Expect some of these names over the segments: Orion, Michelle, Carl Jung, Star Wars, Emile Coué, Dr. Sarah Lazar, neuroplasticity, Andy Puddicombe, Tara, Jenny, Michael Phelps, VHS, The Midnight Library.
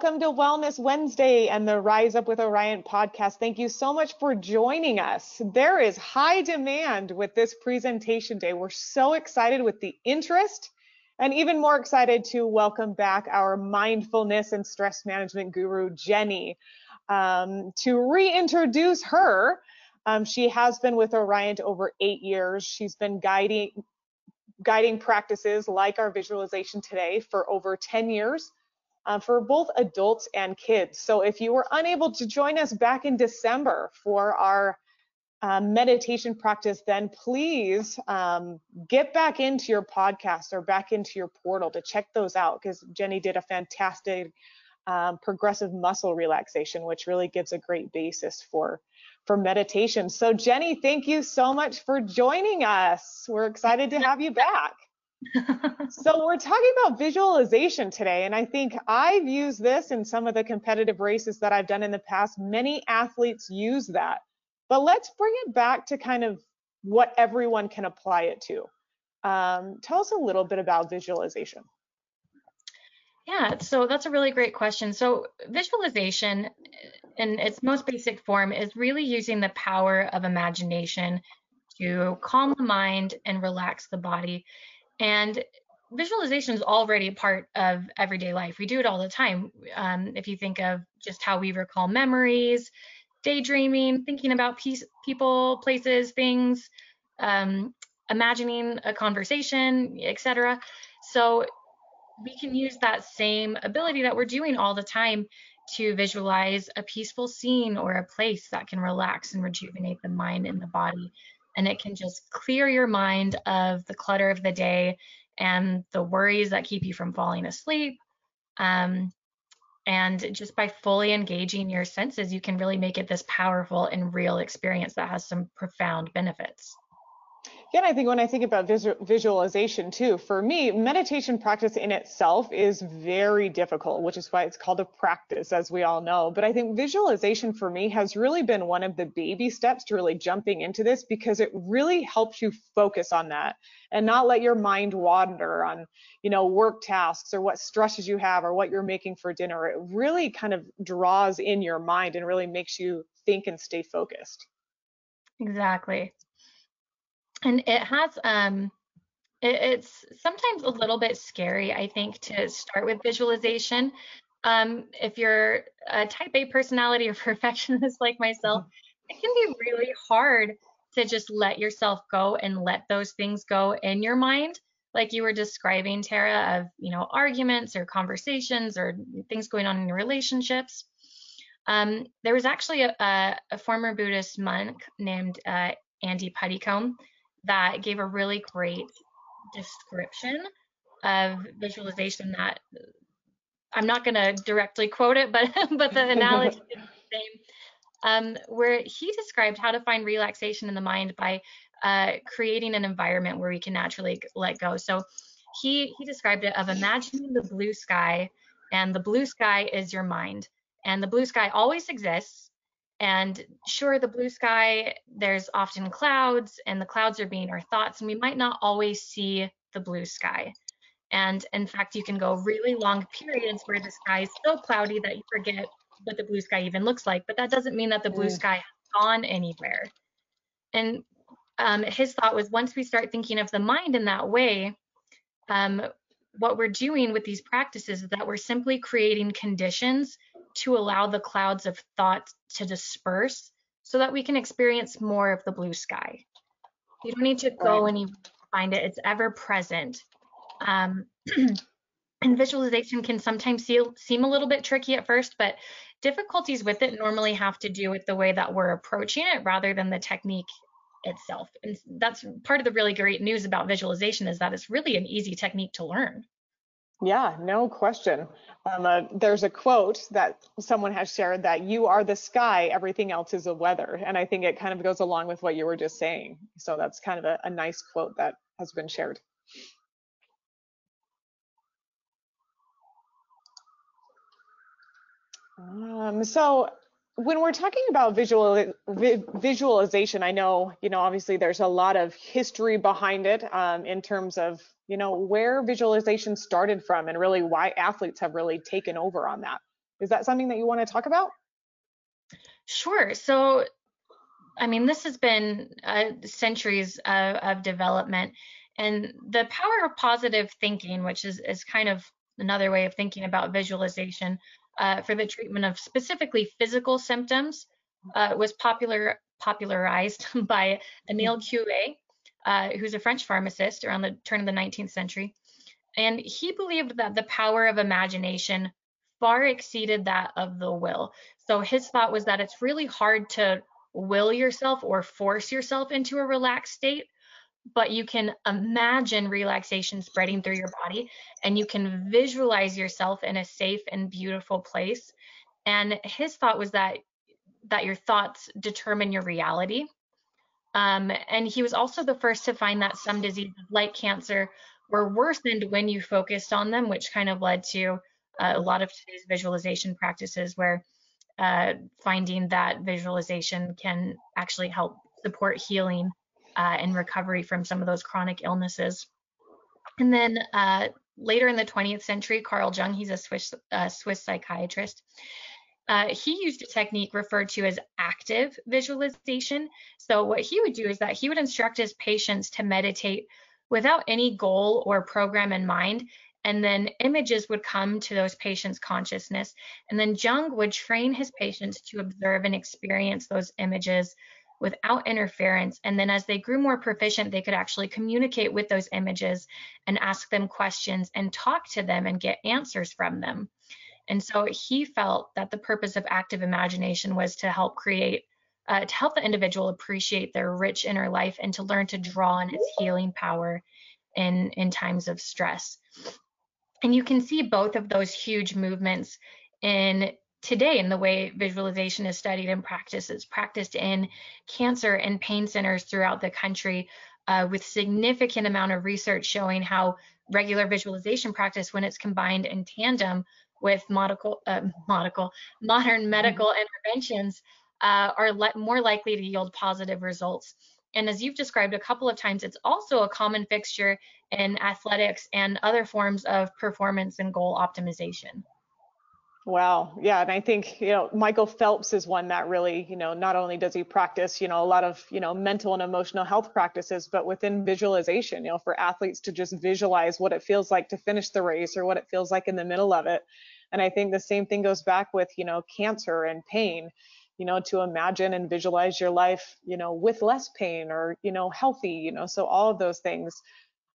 Welcome to Wellness Wednesday and the Rise Up with Orion podcast. Thank you so much for joining us. There is high demand with this presentation day. We're so excited with the interest and even more excited to welcome back our mindfulness and stress management guru, Jenny. To reintroduce her, she has been with Orion over 8 years. She's been guiding practices like our visualization today for over 10 years. For both adults and kids. So if you were unable to join us back in December for our meditation practice, then please get back into your podcast or back into your portal to check those out, because Jenny did a fantastic progressive muscle relaxation, which really gives a great basis for meditation. So Jenny, thank you so much for joining us. We're excited to have you back. So we're talking about visualization today, and I think I've used this in some of the competitive races that I've done in the past. Many athletes use that, but let's bring it back to kind of what everyone can apply it to. Tell us a little bit about visualization. Yeah, so that's a really great question. So visualization in its most basic form is really using the power of imagination to calm the mind and relax the body. And visualization is already part of everyday life. We do it all the time. If you think of just how we recall memories, daydreaming, thinking about people, places, things, imagining a conversation, etc. So we can use that same ability that we're doing all the time to visualize a peaceful scene or a place that can relax and rejuvenate the mind and the body. And it can just clear your mind of the clutter of the day and the worries that keep you from falling asleep. And just by fully engaging your senses, you can really make it this powerful and real experience that has some profound benefits. Yeah, I think when I think about visualization too, for me, meditation practice in itself is very difficult, which is why it's called a practice, as we all know. But I think visualization for me has really been one of the baby steps to really jumping into this, because it really helps you focus on that and not let your mind wander on, you know, work tasks or what stresses you have or what you're making for dinner. It really kind of draws in your mind and really makes you think and stay focused. Exactly. And it has, it's sometimes a little bit scary, I think, to start with visualization. If you're a type A personality or perfectionist like myself, it can be really hard to just let yourself go and let those things go in your mind. Like you were describing, Tara, of, you know, arguments or conversations or things going on in your relationships. There was actually a former Buddhist monk named Andy Puddicombe that gave a really great description of visualization that I'm not going to directly quote it, but the analogy is the same, where he described how to find relaxation in the mind by creating an environment where we can naturally let go. So he described it of imagining the blue sky, and the blue sky is your mind, and the blue sky always exists. And sure, the blue sky, there's often clouds, and the clouds are being our thoughts, and we might not always see the blue sky. And in fact, you can go really long periods where the sky is so cloudy that you forget what the blue sky even looks like, but that doesn't mean that the blue sky has gone anywhere. And his thought was, once we start thinking of the mind in that way, what we're doing with these practices is that we're simply creating conditions to allow the clouds of thought to disperse so that we can experience more of the blue sky. You don't need to go and find it. It's ever present. And visualization can sometimes seem a little bit tricky at first, but difficulties with it normally have to do with the way that we're approaching it rather than the technique itself. And that's part of the really great news about visualization, is that it's really an easy technique to learn. Yeah, no question. There's a quote that someone has shared that you are the sky, everything else is the weather. And I think it kind of goes along with what you were just saying. So that's kind of a nice quote that has been shared. So when we're talking about visualization, I know, you know, obviously there's a lot of history behind it in terms of, you know, where visualization started from and really why athletes have really taken over on that. Is that something that you want to talk about? Sure. So, I mean, this has been centuries of development, and the power of positive thinking, which is kind of another way of thinking about visualization for the treatment of specifically physical symptoms, was popularized by Emile Coué, who's a French pharmacist around the turn of the 19th century. And he believed that the power of imagination far exceeded that of the will. So his thought was that it's really hard to will yourself or force yourself into a relaxed state, but you can imagine relaxation spreading through your body, and you can visualize yourself in a safe and beautiful place. And his thought was that your thoughts determine your reality. And he was also the first to find that some diseases like cancer were worsened when you focused on them, which kind of led to a lot of today's visualization practices, where finding that visualization can actually help support healing and recovery from some of those chronic illnesses. And then later in the 20th century, Carl Jung, he's a Swiss psychiatrist, he used a technique referred to as active visualization. So what he would do is that he would instruct his patients to meditate without any goal or program in mind, and then images would come to those patients' consciousness. And then Jung would train his patients to observe and experience those images without interference. And then as they grew more proficient, they could actually communicate with those images and ask them questions and talk to them and get answers from them. And so he felt that the purpose of active imagination was to help help the individual appreciate their rich inner life and to learn to draw on its healing power in times of stress. And you can see both of those huge movements today in the way visualization is studied and practiced. It's practiced in cancer and pain centers throughout the country, with significant amount of research showing how regular visualization practice, when it's combined in tandem with modern medical interventions, are more likely to yield positive results. And as you've described a couple of times, it's also a common fixture in athletics and other forms of performance and goal optimization. Wow. Yeah. And I think, Michael Phelps is one that really, not only does he practice, a lot of, mental and emotional health practices, but within visualization, for athletes to just visualize what it feels like to finish the race or what it feels like in the middle of it. And I think the same thing goes back with, cancer and pain, to imagine and visualize your life, with less pain or, healthy, so all of those things,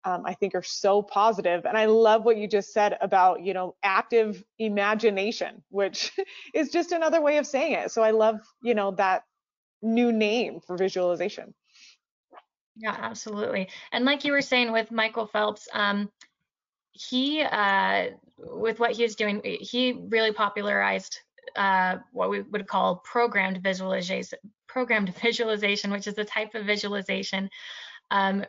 I think are so positive. And I love what you just said about, active imagination, which is just another way of saying it. So I love, that new name for visualization. Yeah, absolutely. And like you were saying with Michael Phelps, with what he was doing, he really popularized what we would call programmed visualization, which is a type of visualization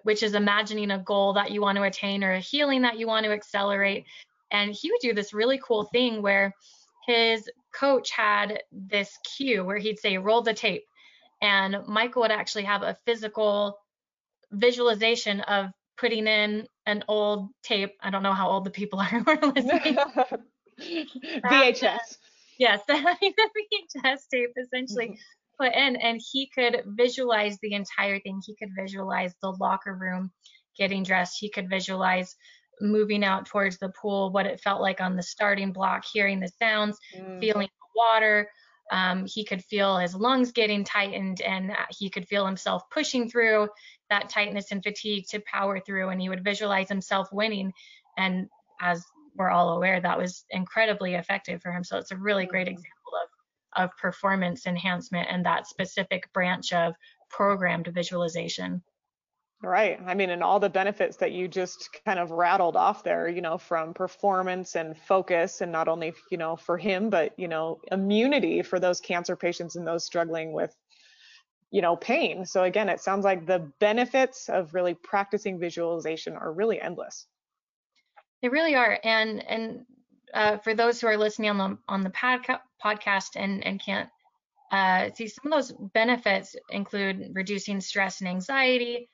which is imagining a goal that you want to attain or a healing that you want to accelerate. And he would do this really cool thing where his coach had this cue where he'd say, roll the tape. And Michael would actually have a physical visualization of putting in an old tape. I don't know how old the people are who are listening. VHS. Yes, having the VHS tape essentially. Put in, and he could visualize the entire thing. He could visualize the locker room getting dressed. He could visualize moving out towards the pool, what it felt like on the starting block, hearing the sounds, feeling the water. He could feel his lungs getting tightened, and he could feel himself pushing through that tightness and fatigue to power through, and he would visualize himself winning. And as we're all aware, that was incredibly effective for him. So it's a really great example of performance enhancement and that specific branch of programmed visualization. Right. I mean, and all the benefits that you just kind of rattled off there, from performance and focus, and not only, for him, but, immunity for those cancer patients and those struggling with, pain. So again, it sounds like the benefits of really practicing visualization are really endless. They really are. And for those who are listening on the podcast and can't see, some of those benefits include reducing stress and anxiety,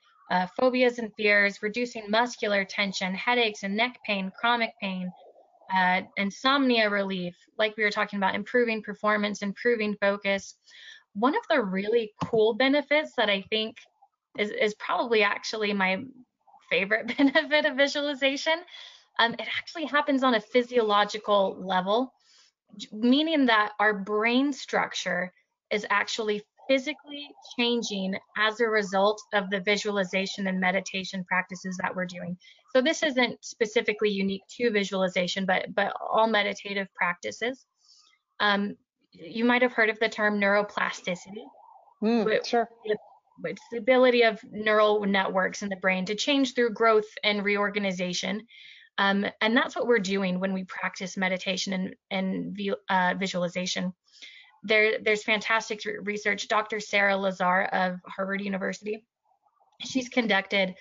phobias and fears, reducing muscular tension, headaches and neck pain, chronic pain, insomnia relief, like we were talking about, improving performance, improving focus. One of the really cool benefits that I think is probably actually my favorite benefit of visualization, it actually happens on a physiological level, meaning that our brain structure is actually physically changing as a result of the visualization and meditation practices that we're doing. So this isn't specifically unique to visualization, but all meditative practices. You might have heard of the term neuroplasticity. Sure. It's the ability of neural networks in the brain to change through growth and reorganization. And that's what we're doing when we practice meditation and visualization. There's fantastic research. Dr. Sarah Lazar of Harvard University, she's conducted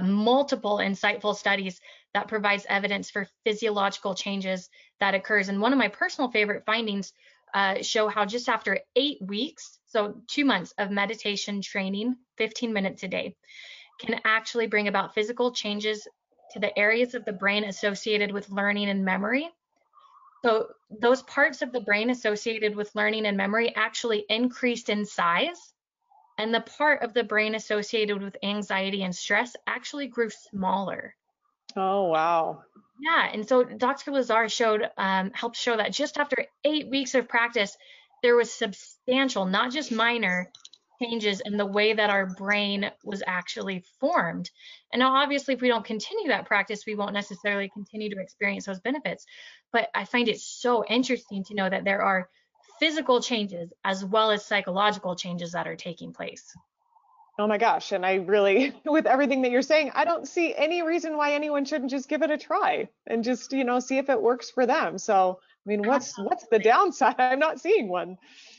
multiple insightful studies that provides evidence for physiological changes that occurs. And one of my personal favorite findings show how just after 8 weeks, so 2 months of meditation training, 15 minutes a day, can actually bring about physical changes to the areas of the brain associated with learning and memory. So those parts of the brain associated with learning and memory actually increased in size, and the part of the brain associated with anxiety and stress actually grew smaller. Oh, wow. Yeah, and so Dr. Lazar helped show that just after 8 weeks of practice, there was substantial, not just minor, changes in the way that our brain was actually formed. And now obviously if we don't continue that practice, we won't necessarily continue to experience those benefits. But I find it so interesting to know that there are physical changes as well as psychological changes that are taking place. Oh my gosh. And I really, with everything that you're saying, I don't see any reason why anyone shouldn't just give it a try and just, see if it works for them. So, I mean, what's the downside? I'm not seeing one.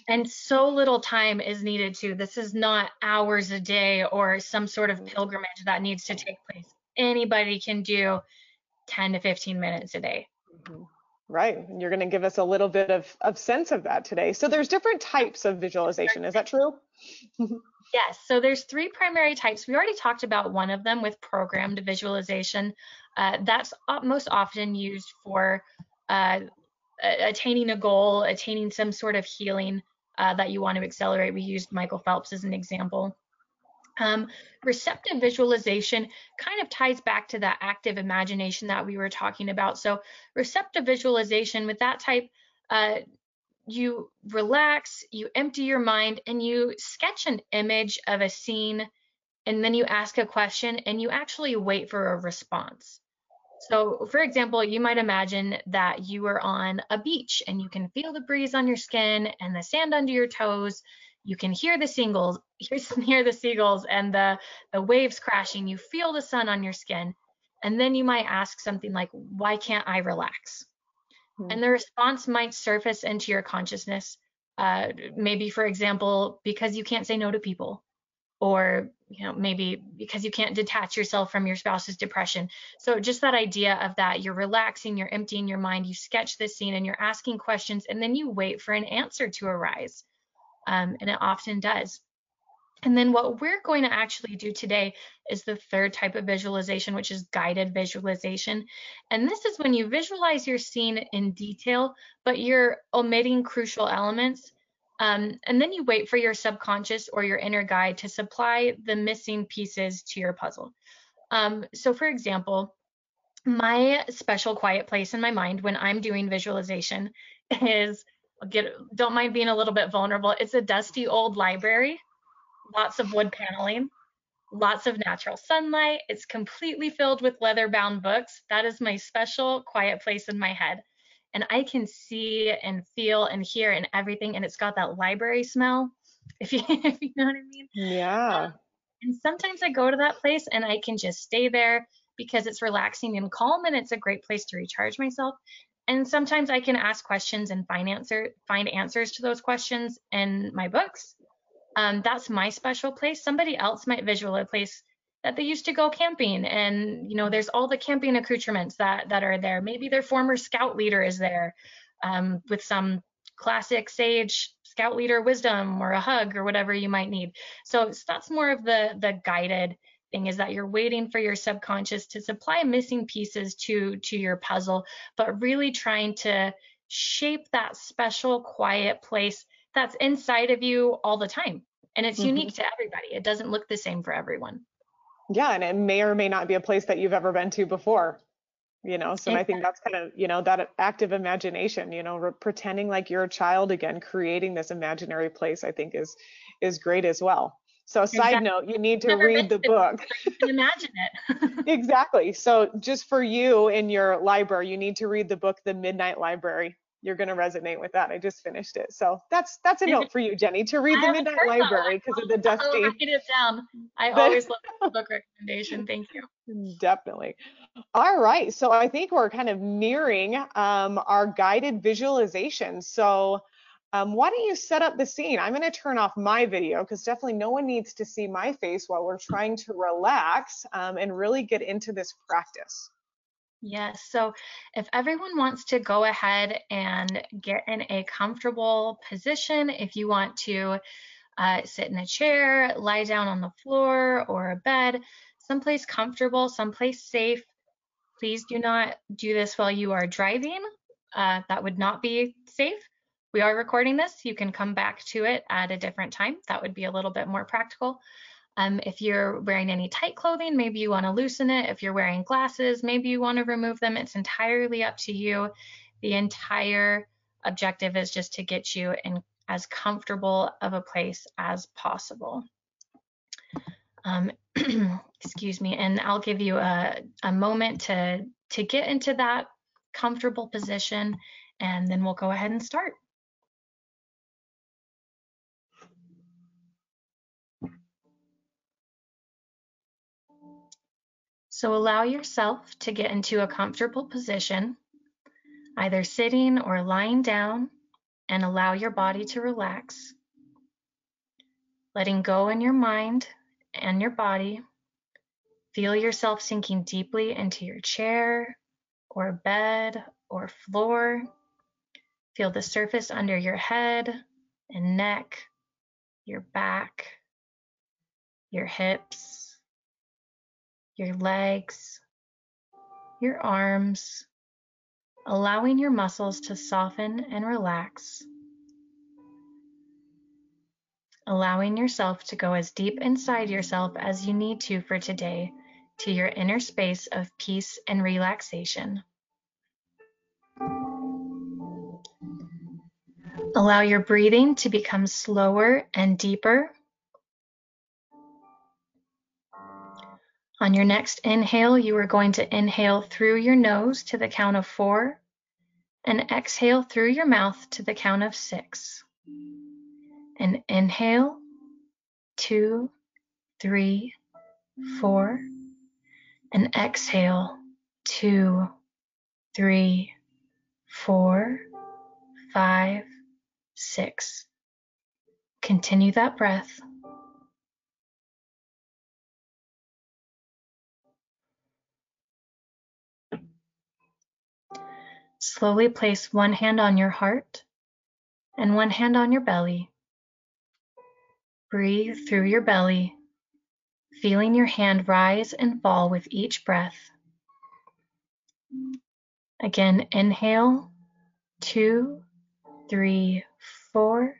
And so little time is needed too. This is not hours a day or some sort of pilgrimage that needs to take place. Anybody can do 10 to 15 minutes a day. Mm-hmm. Right. And you're going to give us a little bit of sense of that today. So there's different types of visualization. Is that true? Yes. So there's three primary types. We already talked about one of them with programmed visualization. That's most often used for attaining a goal, attaining some sort of healing that you want to accelerate. We used Michael Phelps as an example. Receptive visualization kind of ties back to that active imagination that we were talking about. So receptive visualization, with that type, you relax, you empty your mind, and you sketch an image of a scene, and then you ask a question, and you actually wait for a response. So for example, you might imagine that you are on a beach and you can feel the breeze on your skin and the sand under your toes. You can hear the seagulls and the waves crashing. You feel the sun on your skin. And then you might ask something like, why can't I relax? Mm-hmm. And the response might surface into your consciousness. Maybe, for example, because you can't say no to people. Or, maybe because you can't detach yourself from your spouse's depression. So just that idea of that, you're relaxing, you're emptying your mind, you sketch this scene and you're asking questions, and then you wait for an answer to arise. And it often does. And then what we're going to actually do today is the third type of visualization, which is guided visualization. And this is when you visualize your scene in detail, but you're omitting crucial elements. And then you wait for your subconscious or your inner guide to supply the missing pieces to your puzzle. So for example, my special quiet place in my mind when I'm doing visualization is, don't mind being a little bit vulnerable, it's a dusty old library, lots of wood paneling, lots of natural sunlight. It's completely filled with leather-bound books. That is my special quiet place in my head. And I can see and feel and hear and everything. And it's got that library smell, if you know what I mean. Yeah. And sometimes I go to that place and I can just stay there because it's relaxing and calm and it's a great place to recharge myself. And sometimes I can ask questions and find answers to those questions in my books. That's my special place. Somebody else might visualize a place that they used to go camping, and there's all the camping accoutrements that are there. Maybe their former scout leader is there with some classic sage scout leader wisdom or a hug or whatever you might need. So that's more of the guided thing is that you're waiting for your subconscious to supply missing pieces to your puzzle, but really trying to shape that special quiet place that's inside of you all the time. And it's unique to everybody. It doesn't look the same for everyone. Yeah. And it may or may not be a place that you've ever been to before, you know? So exactly. I think that's kind of, you know, that active imagination, you know, pretending like you're a child again, creating this imaginary place, I think is great as well. So side note, you need to read the book. You can imagine it. Exactly. So just for you in your library, you need to read the book, The Midnight Library. You're going to resonate with that. I just finished it. So that's a note for you, Jenny, to read The Midnight Library because of the dusty. I'll write it down. I always love the book recommendation. Thank you. Definitely. All right. So I think we're kind of nearing our guided visualization. So why don't you set up the scene? I'm going to turn off my video because definitely no one needs to see my face while we're trying to relax and really get into this practice. Yes, so if everyone wants to go ahead and get in a comfortable position, if you want to sit in a chair, lie down on the floor or a bed, someplace comfortable, someplace safe, please do not do this while you are driving. That would not be safe. We are recording this. You can come back to it at a different time. That would be a little bit more practical. If you're wearing any tight clothing, maybe you want to loosen it. If you're wearing glasses, maybe you want to remove them. It's entirely up to you. The entire objective is just to get you in as comfortable of a place as possible. Excuse me, and I'll give you a moment to get into that comfortable position, and then we'll go ahead and start. So allow yourself to get into a comfortable position, either sitting or lying down, and allow your body to relax, letting go in your mind and your body. Feel yourself sinking deeply into your chair or bed or floor. Feel the surface under your head and neck, your back, your hips, your legs, your arms, allowing your muscles to soften and relax. Allowing yourself to go as deep inside yourself as you need to for today, to your inner space of peace and relaxation. Allow your breathing to become slower and deeper. On your next inhale, you are going to inhale through your nose to the count of 4 and exhale through your mouth to the count of 6. And inhale, 2, 3, 4, and exhale, 2, 3, 4, 5, 6. Continue that breath. Slowly place one hand on your heart and one hand on your belly. Breathe through your belly, feeling your hand rise and fall with each breath. Again, inhale, 2, 3, 4,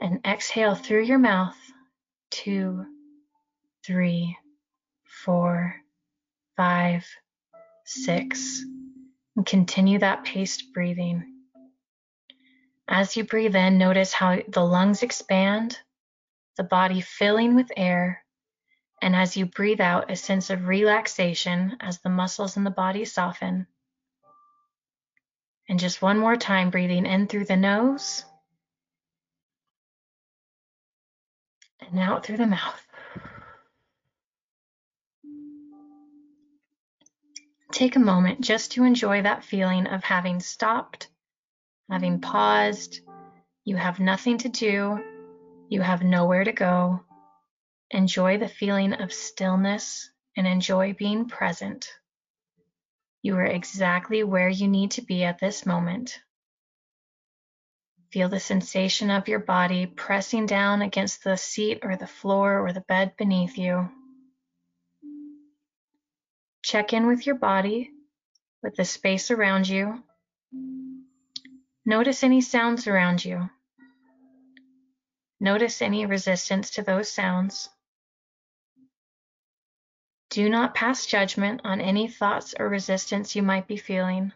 and exhale through your mouth, 2, 3, 4, 5, 6. And continue that paced breathing. As you breathe in, notice how the lungs expand, the body filling with air, and as you breathe out, a sense of relaxation as the muscles in the body soften. And just one more time, breathing in through the nose and out through the mouth. Take a moment just to enjoy that feeling of having stopped, having paused. You have nothing to do. You have nowhere to go. Enjoy the feeling of stillness and enjoy being present. You are exactly where you need to be at this moment. Feel the sensation of your body pressing down against the seat or the floor or the bed beneath you. Check in with your body, with the space around you. Notice any sounds around you. Notice any resistance to those sounds. Do not pass judgment on any thoughts or resistance you might be feeling.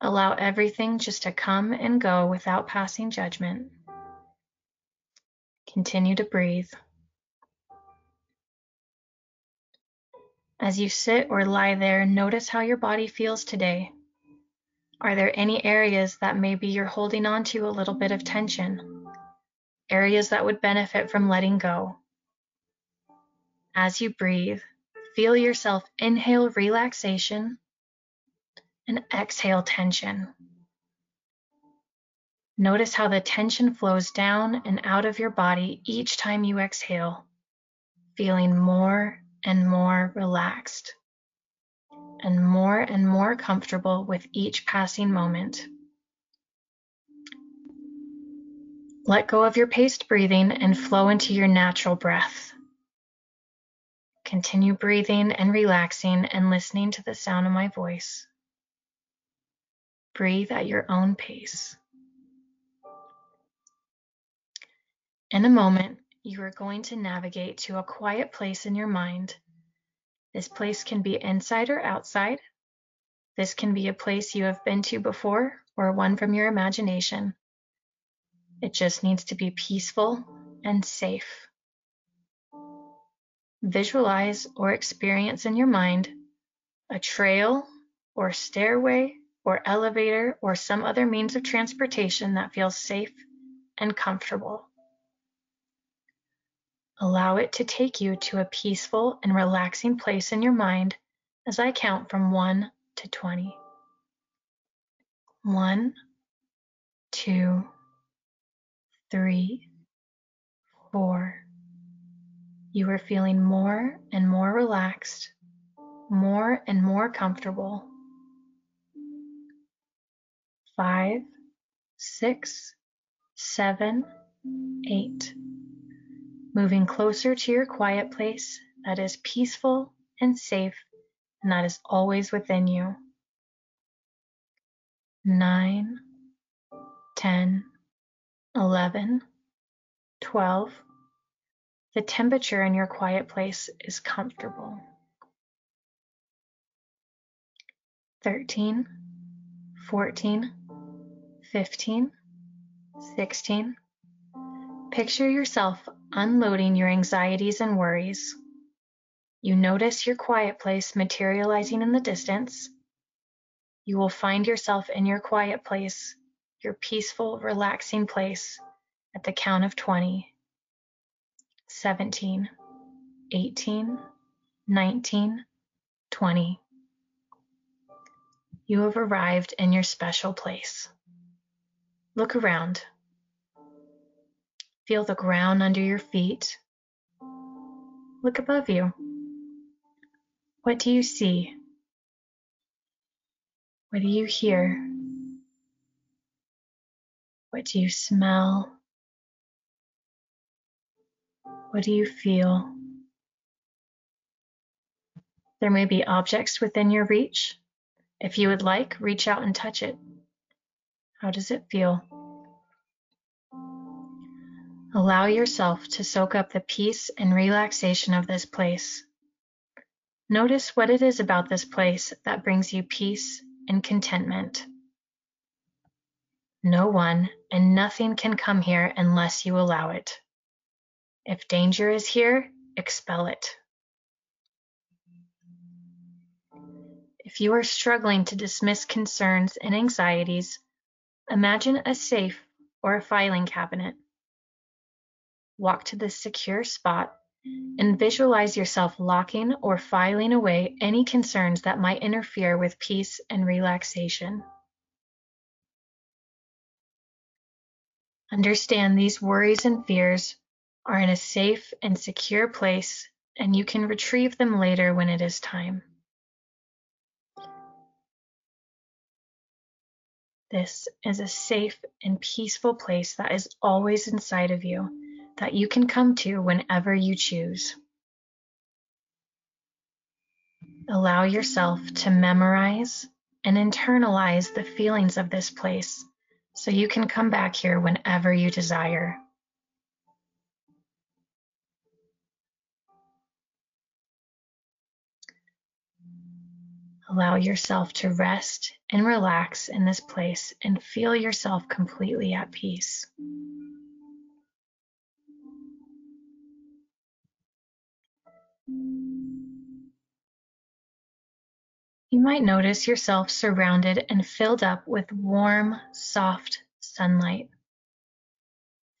Allow everything just to come and go without passing judgment. Continue to breathe. As you sit or lie there, notice how your body feels today. Are there any areas that maybe you're holding on to a little bit of tension? Areas that would benefit from letting go? As you breathe, feel yourself inhale relaxation and exhale tension. Notice how the tension flows down and out of your body each time you exhale, feeling more and more relaxed and more comfortable with each passing moment. Let go of your paced breathing and flow into your natural breath. Continue breathing and relaxing and listening to the sound of my voice. Breathe at your own pace. In a moment, you are going to navigate to a quiet place in your mind. This place can be inside or outside. This can be a place you have been to before or one from your imagination. It just needs to be peaceful and safe. Visualize or experience in your mind a trail or stairway or elevator or some other means of transportation that feels safe and comfortable. Allow it to take you to a peaceful and relaxing place in your mind as I count from 1 to 20. 1, 2, 3, 4. You are feeling more and more relaxed, more and more comfortable. 5, 6, 7, 8. Moving closer to your quiet place that is peaceful and safe, and that is always within you. 9, 10, 11, 12. The temperature in your quiet place is comfortable. 13, 14, 15, 16. Picture yourself unloading your anxieties and worries. You notice your quiet place materializing in the distance. You will find yourself in your quiet place, your peaceful, relaxing place, at the count of 20, 17, 18, 19, 20. You have arrived in your special place. Look around. Feel the ground under your feet. Look above you. What do you see? What do you hear? What do you smell? What do you feel? There may be objects within your reach. If you would like, reach out and touch it. How does it feel? Allow yourself to soak up the peace and relaxation of this place. Notice what it is about this place that brings you peace and contentment. No one and nothing can come here unless you allow it. If danger is here, expel it. If you are struggling to dismiss concerns and anxieties, imagine a safe or a filing cabinet. Walk to this secure spot and visualize yourself locking or filing away any concerns that might interfere with peace and relaxation. Understand these worries and fears are in a safe and secure place, and you can retrieve them later when it is time. This is a safe and peaceful place that is always inside of you, that you can come to whenever you choose. Allow yourself to memorize and internalize the feelings of this place so you can come back here whenever you desire. Allow yourself to rest and relax in this place and feel yourself completely at peace. You might notice yourself surrounded and filled up with warm, soft sunlight.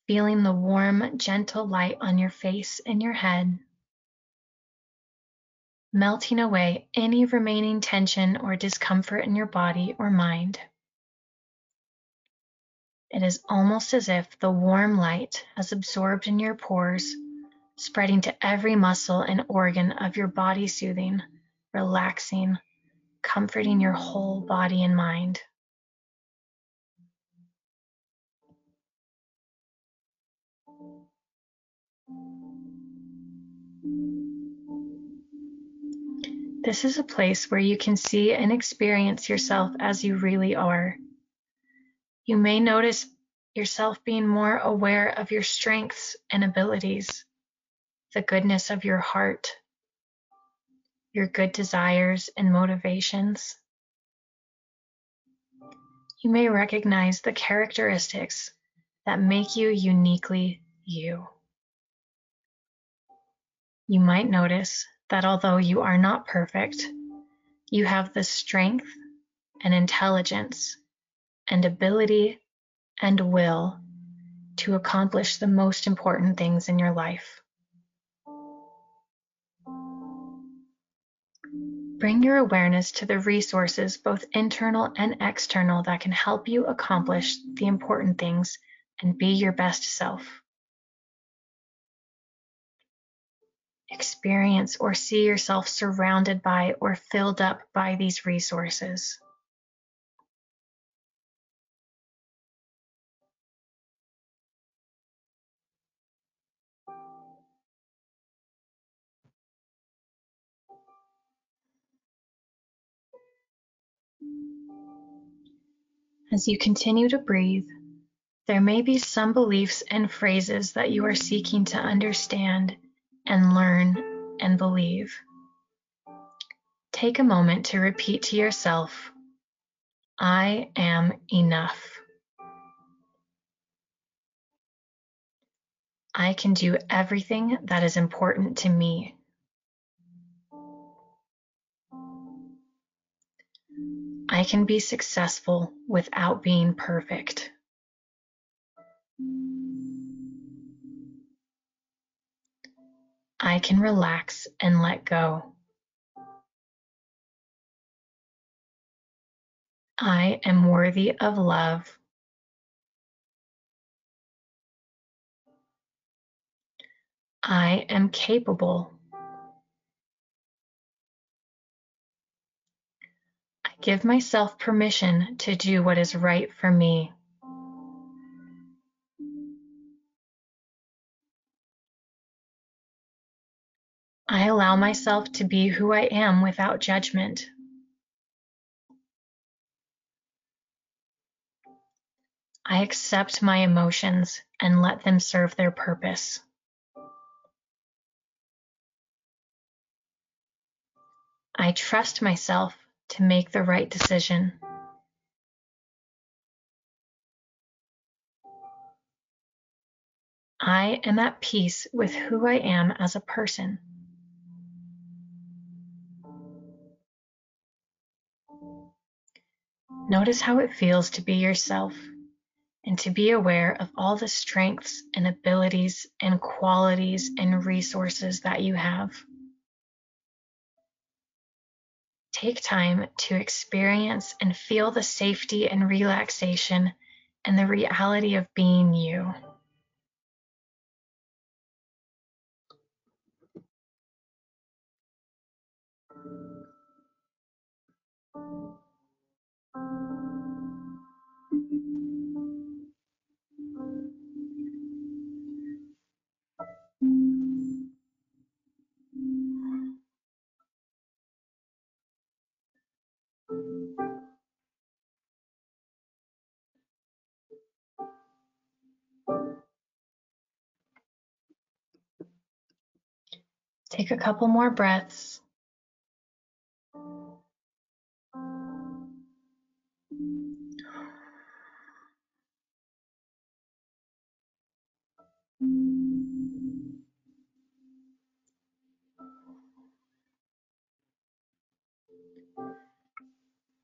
Feeling the warm, gentle light on your face and your head, melting away any remaining tension or discomfort in your body or mind. It is almost as if the warm light has absorbed in your pores, spreading to every muscle and organ of your body, soothing, relaxing, comforting your whole body and mind. This is a place where you can see and experience yourself as you really are. You may notice yourself being more aware of your strengths and abilities, the goodness of your heart, your good desires and motivations. You may recognize the characteristics that make you uniquely you. You might notice that although you are not perfect, you have the strength and intelligence and ability and will to accomplish the most important things in your life. Bring your awareness to the resources, both internal and external, that can help you accomplish the important things and be your best self. Experience or see yourself surrounded by or filled up by these resources. As you continue to breathe, there may be some beliefs and phrases that you are seeking to understand and learn and believe. Take a moment to repeat to yourself, I am enough. I can do everything that is important to me. I can be successful without being perfect. I can relax and let go. I am worthy of love. I am capable. I give myself permission to do what is right for me. I allow myself to be who I am without judgment. I accept my emotions and let them serve their purpose. I trust myself to make the right decision. I am at peace with who I am as a person. Notice how it feels to be yourself and to be aware of all the strengths and abilities and qualities and resources that you have. Take time to experience and feel the safety and relaxation and the reality of being you. Take a couple more breaths.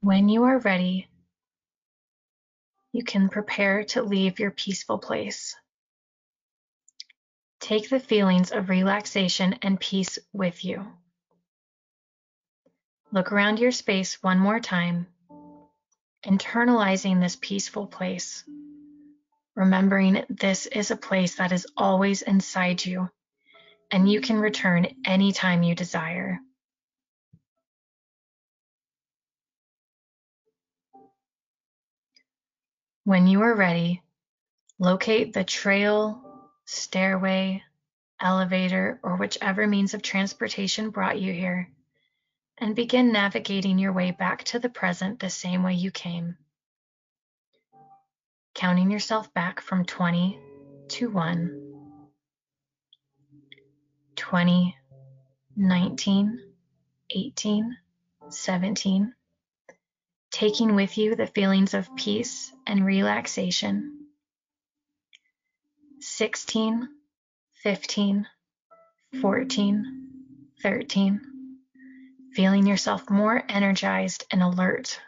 When you are ready, you can prepare to leave your peaceful place. Take the feelings of relaxation and peace with you. Look around your space one more time, internalizing this peaceful place, remembering this is a place that is always inside you, and you can return anytime you desire. When you are ready, locate the trail, stairway, elevator, or whichever means of transportation brought you here, and begin navigating your way back to the present the same way you came. Counting yourself back from 20 to 1. 20, 19, 18, 17. Taking with you the feelings of peace and relaxation. 16, 15, 14, 13, feeling yourself more energized and alert.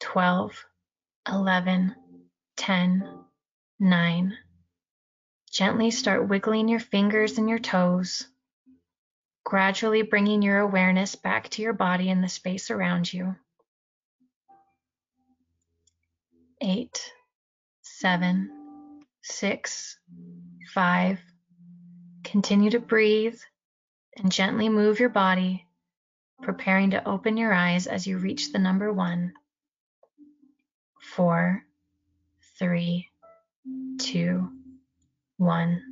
12, 11, 10, 9. Gently start wiggling your fingers and your toes, gradually bringing your awareness back to your body and the space around you. 8, 7, 6, 5. Continue to breathe and gently move your body, preparing to open your eyes as you reach the number 1. 4, 3, 2, 1.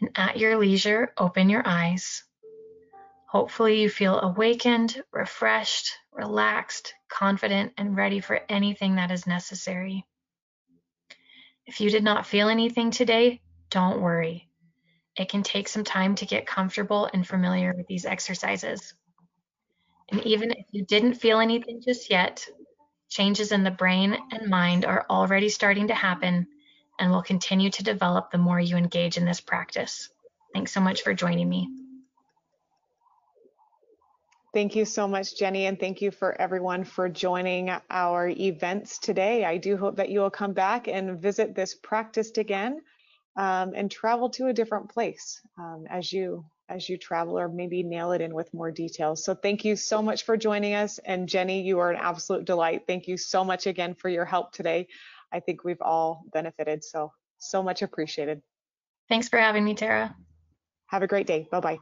And at your leisure, open your eyes. Hopefully you feel awakened, refreshed, relaxed, confident, and ready for anything that is necessary. If you did not feel anything today, don't worry. It can take some time to get comfortable and familiar with these exercises. And even if you didn't feel anything just yet, changes in the brain and mind are already starting to happen and will continue to develop the more you engage in this practice. Thanks so much for joining me. Thank you so much, Jenny, and thank you for everyone for joining our events today. I do hope that you will come back and visit this practice again and travel to a different place as you travel, or maybe nail it in with more details. So thank you so much for joining us. And Jenny, you are an absolute delight. Thank you so much again for your help today. I think we've all benefited, so much appreciated. Thanks for having me, Tara. Have a great day. Bye-bye.